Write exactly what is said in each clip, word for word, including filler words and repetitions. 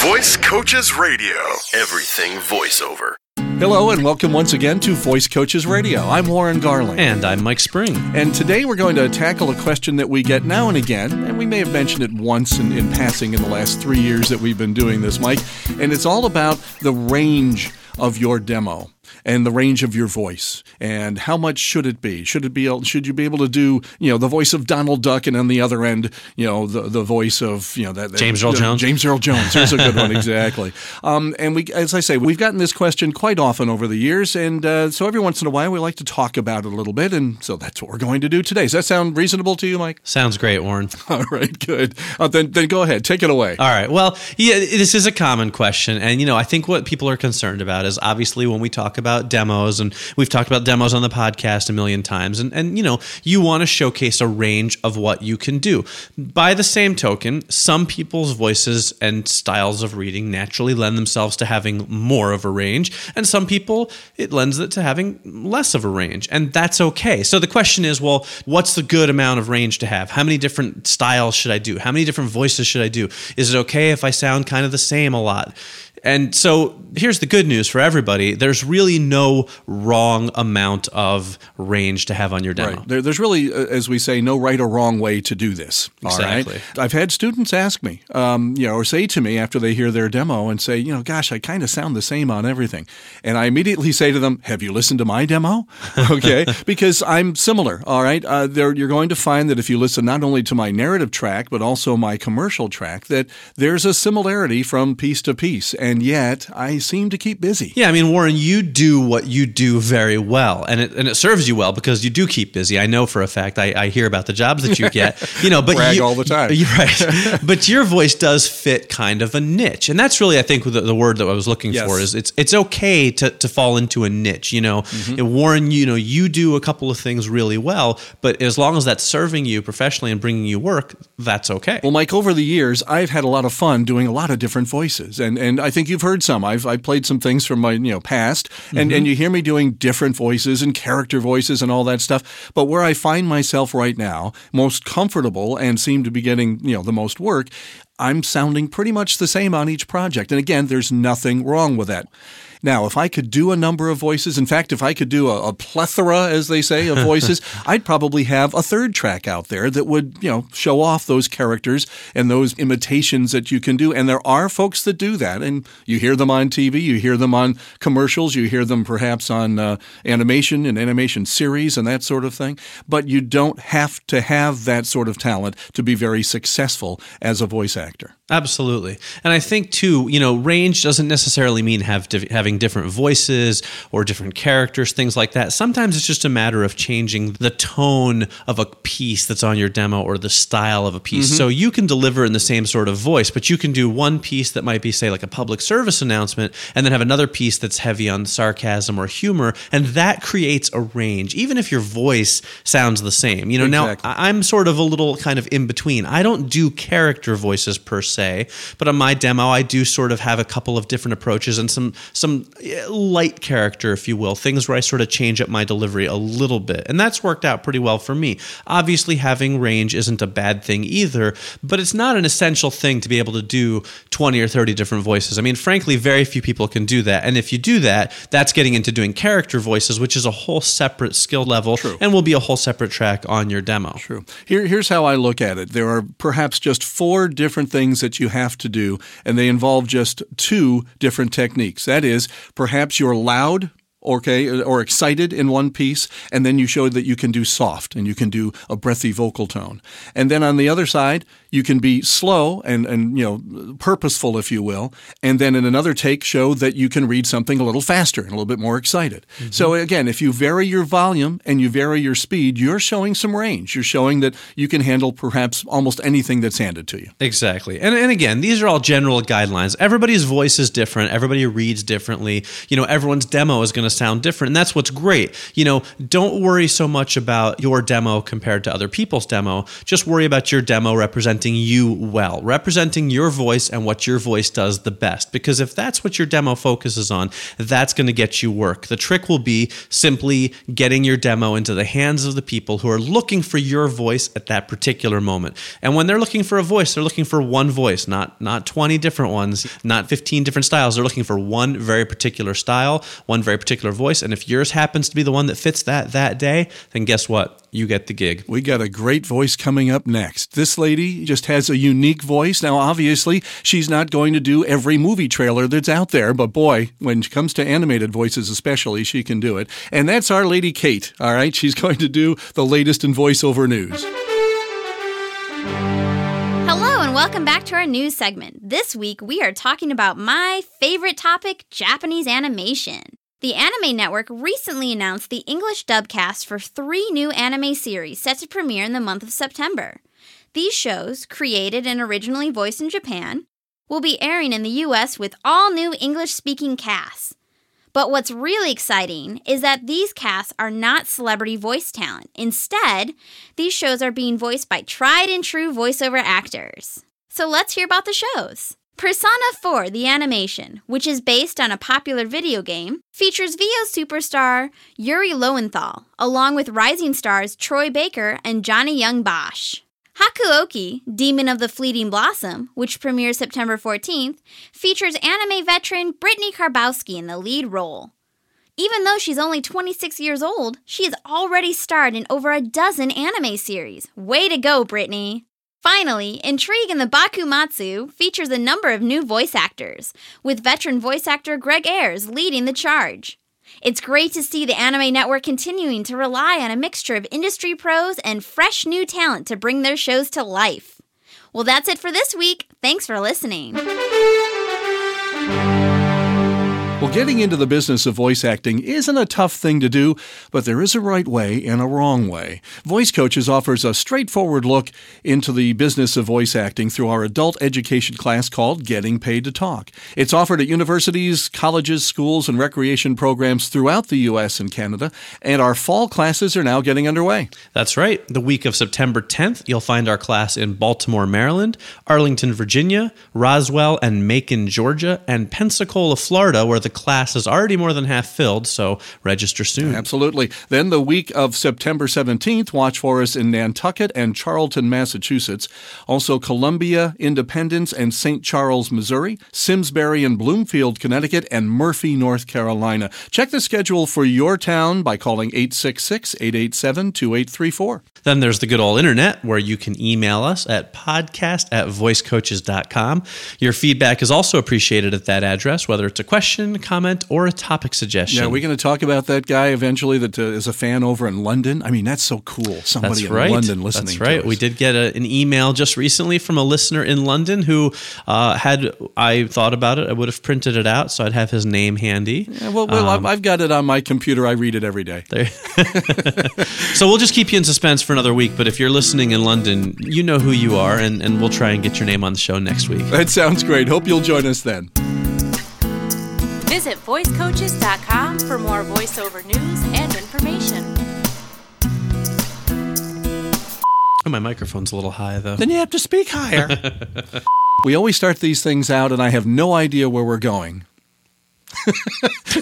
Voice Coaches Radio. Everything voiceover. Hello and welcome once again to Voice Coaches Radio. I'm Warren Garland. And I'm Mike Spring. And today we're going to tackle a question that we get now and again, and we may have mentioned it once in, in passing in the last three years that we've been doing this, Mike, and it's all about the range of your demo and the range of your voice and how much should it be? Should it be, should you be able to do, you know, the voice of Donald Duck and on the other end, you know, the, the voice of, you know, that, that James Earl Jones, James Earl Jones. There's a good one. Exactly. Um, and we, as I say, we've gotten this question quite often over the years. And uh, so every once in a while we like to talk about it a little bit. And so that's what we're going to do today. Does that sound reasonable to you, Mike? Sounds great, Warren. All right, good. Uh, then, then go ahead, take it away. All right. Well, yeah, this is a common question. And, you know, I think what people are concerned about is obviously when we talk about demos, and we've talked about demos on the podcast a million times, and, and you know, you want to showcase a range of what you can do. By the same token, some people's voices and styles of reading naturally lend themselves to having more of a range, and some people, it lends it to having less of a range, and that's okay. So the question is, well, what's the good amount of range to have? How many different styles should I do? How many different voices should I do? Is it okay if I sound kind of the same a lot? And so here's the good news for everybody. There's really no wrong amount of range to have on your demo. Right. There, there's really, as we say, no right or wrong way to do this. Exactly. All right? I've had students ask me, um, you know, or say to me after they hear their demo and say, you know, gosh, I kind of sound the same on everything. And I immediately say to them, have you listened to my demo? Okay. Because I'm similar. All right. Uh, there, you're going to find that if you listen not only to my narrative track, but also my commercial track, that there's a similarity from piece to piece. And And yet, I seem to keep busy. Yeah, I mean, Warren, you do what you do very well, and it and it serves you well because you do keep busy. I know for a fact. I, I hear about the jobs that you get, you know, but brag you, all the time, you're right? But your voice does fit kind of a niche, and that's really, I think, the, the word that I was looking yes. for is it's it's okay to to fall into a niche. You know, mm-hmm. Warren, you know, you do a couple of things really well, but as long as that's serving you professionally and bringing you work, that's okay. Well, Mike, over the years, I've had a lot of fun doing a lot of different voices, and and I think. I think you've heard some. I've I played some things from my, you know, past, and, mm-hmm. and you hear me doing different voices and character voices and all that stuff. But where I find myself right now, most comfortable and seem to be getting, you know, the most work, I'm sounding pretty much the same on each project. And again, there's nothing wrong with that. Now, if I could do a number of voices, in fact, if I could do a, a plethora, as they say, of voices, I'd probably have a third track out there that would, you know, show off those characters and those imitations that you can do. And there are folks that do that. And you hear them on T V, you hear them on commercials, you hear them perhaps on uh, animation and animation series and that sort of thing. But you don't have to have that sort of talent to be very successful as a voice actor. Absolutely. And I think, too, you know, range doesn't necessarily mean have having different voices or different characters, things like that. Sometimes it's just a matter of changing the tone of a piece that's on your demo or the style of a piece. Mm-hmm. So you can deliver in the same sort of voice, but you can do one piece that might be, say, like a public service announcement, and then have another piece that's heavy on sarcasm or humor, and that creates a range, even if your voice sounds the same. You know, exactly. Now I'm sort of a little kind of in between. I don't do character voices per se, but on my demo, I do sort of have a couple of different approaches and some some light character, if you will, things where I sort of change up my delivery a little bit. And that's worked out pretty well for me. Obviously, having range isn't a bad thing either, but it's not an essential thing to be able to do twenty or thirty different voices. I mean, frankly, very few people can do that. And if you do that, that's getting into doing character voices, which is a whole separate skill level True. And will be a whole separate track on your demo. True. Here, here's how I look at it. There are perhaps just four different things that you have to do, and they involve just two different techniques. That is, perhaps you're loud, okay, or excited in one piece, and then you show that you can do soft and you can do a breathy vocal tone. And then on the other side, you can be slow and, and you know, purposeful, if you will, and then in another take show that you can read something a little faster and a little bit more excited. Mm-hmm. So again, if you vary your volume and you vary your speed, you're showing some range. You're showing that you can handle perhaps almost anything that's handed to you. Exactly. And and again, these are all general guidelines. Everybody's voice is different. Everybody reads differently. You know, everyone's demo is going to sound different, and that's what's great. You know, don't worry so much about your demo compared to other people's demo. Just worry about your demo representing representing you well, representing your voice and what your voice does the best. Because if that's what your demo focuses on, that's going to get you work. The trick will be simply getting your demo into the hands of the people who are looking for your voice at that particular moment. And when they're looking for a voice, they're looking for one voice, not, not twenty different ones, not fifteen different styles. They're looking for one very particular style, one very particular voice. And if yours happens to be the one that fits that that day, then guess what? You get the gig. We got a great voice coming up next. This lady just has a unique voice. Now, obviously, she's not going to do every movie trailer that's out there, but boy, when it comes to animated voices especially, she can do it. And that's our lady Kate, all right? She's going to do the latest in voiceover news. Hello, and welcome back to our news segment. This week, we are talking about my favorite topic, Japanese animation. The Anime Network recently announced the English dubcast for three new anime series set to premiere in the month of September. These shows, created and originally voiced in Japan, will be airing in the U S with all new English-speaking casts. But what's really exciting is that these casts are not celebrity voice talent. Instead, these shows are being voiced by tried-and-true voiceover actors. So let's hear about the shows. Persona four, the animation, which is based on a popular video game, features V O superstar Yuri Lowenthal, along with rising stars Troy Baker and Johnny Yong Bosch. Hakuoki, Demon of the Fleeting Blossom, which premieres September fourteenth, features anime veteran Brittany Karbowski in the lead role. Even though she's only twenty-six years old, she has already starred in over a dozen anime series. Way to go, Brittany! Finally, Intrigue in the Bakumatsu features a number of new voice actors, with veteran voice actor Greg Ayers leading the charge. It's great to see the Anime Network continuing to rely on a mixture of industry pros and fresh new talent to bring their shows to life. Well, that's it for this week. Thanks for listening. Well, getting into the business of voice acting isn't a tough thing to do, but there is a right way and a wrong way. Voice Coaches offers a straightforward look into the business of voice acting through our adult education class called Getting Paid to Talk. It's offered at universities, colleges, schools, and recreation programs throughout the U S and Canada, and our fall classes are now getting underway. That's right. The week of September tenth, you'll find our class in Baltimore, Maryland, Arlington, Virginia, Roswell and Macon, Georgia, and Pensacola, Florida, where the class is already more than half filled, so register soon. Absolutely. Then the week of September seventeenth, watch for us in Nantucket and Charlton, Massachusetts. Also Columbia, Independence, and Saint Charles, Missouri, Simsbury and Bloomfield, Connecticut, and Murphy, North Carolina. Check the schedule for your town by calling eight six six, eight eight seven, two eight three four. Then there's the good old internet, where you can email us at podcast at voice coaches dot com. Your feedback is also appreciated at that address, whether it's a question, comment, or a topic suggestion. Yeah, we're going to talk about that guy eventually that uh, is a fan over in London. I mean, that's so cool. Somebody that's in right. London listening that's right. to us. We did get a, an email just recently from a listener in London who uh, had, I thought about it, I would have printed it out, so I'd have his name handy. Yeah, well, well um, I've got it on my computer. I read it every day. So we'll just keep you in suspense for another week, but if you're listening in London, you know who you are, and, and we'll try and get your name on the show next week. That sounds great. Hope you'll join us then. Visit voice coaches dot com for more voiceover news and information. Oh, my microphone's a little high, though. Then you have to speak higher. We always start these things out, and I have no idea where we're going.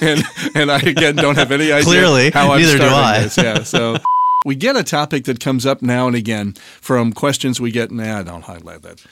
and and I, again, don't have any idea Clearly, how I'm neither starting do I. this. Yeah, so... We get a topic that comes up now and again from questions we get. Nah, I don't highlight that.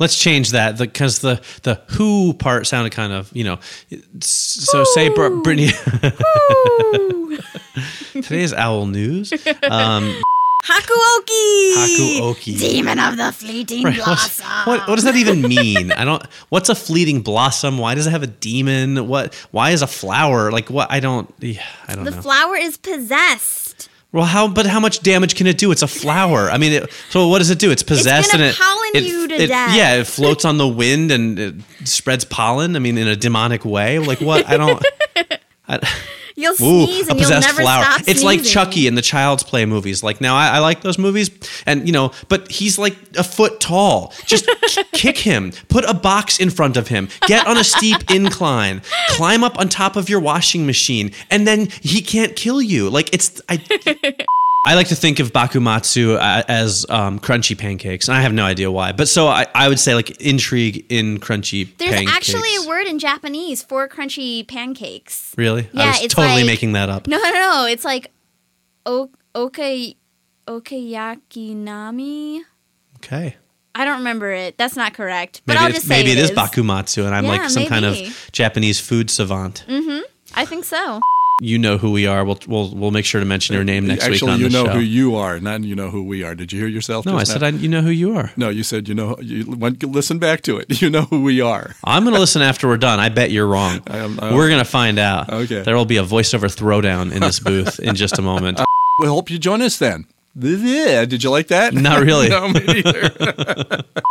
Let's change that because the, the who part sounded kind of, you know. So Ooh. say Br- Brittany. Today's owl news. Um, Hakuoki. Hakuoki. Demon of the Fleeting right. Blossom. What, what does that even mean? I don't. What's a fleeting blossom? Why does it have a demon? What? Why is a flower like what? I don't. Yeah, I don't the know. The flower is possessed. Well, how? But how much damage can it do? It's a flower. I mean, it, so what does it do? It's possessed it's and it. Pollen it, you to it, death. Yeah, it floats on the wind and it spreads pollen. I mean, in a demonic way. Like what? I don't. I, You'll sneeze Ooh, and you'll never flower. stop sneezing. It's like Chucky in the Child's Play movies. Like now, I, I like those movies, and you know, but he's like a foot tall. Just kick him. Put a box in front of him. Get on a steep incline. Climb up on top of your washing machine, and then he can't kill you. Like it's. I, I like to think of Bakumatsu as um, crunchy pancakes, and I have no idea why. But so I, I would say like intrigue in crunchy There's pancakes. There's actually a word in Japanese for crunchy pancakes. Really? Yeah, I was it's totally like, making that up. No, no, no. It's like o- okay, okeyakinami. Okay. I don't remember it. That's not correct. But maybe I'll just say Maybe it is. It is Bakumatsu, and I'm yeah, like some maybe. kind of Japanese food savant. Mm-hmm. I think so. You know who we are. We'll we'll we'll make sure to mention your name next Actually, week on the show. Actually, you know who you are, not you know who we are. Did you hear yourself? No, I said I, you know who you are. No, you said you know. You went, listen back to it. You know who we are. I'm going to listen after we're done. I bet you're wrong. I am, I am. We're going to find out. Okay. There will be a voiceover throwdown in this booth in just a moment. Uh, we hope you join us then. Yeah. Did you like that? Not really. No, me neither.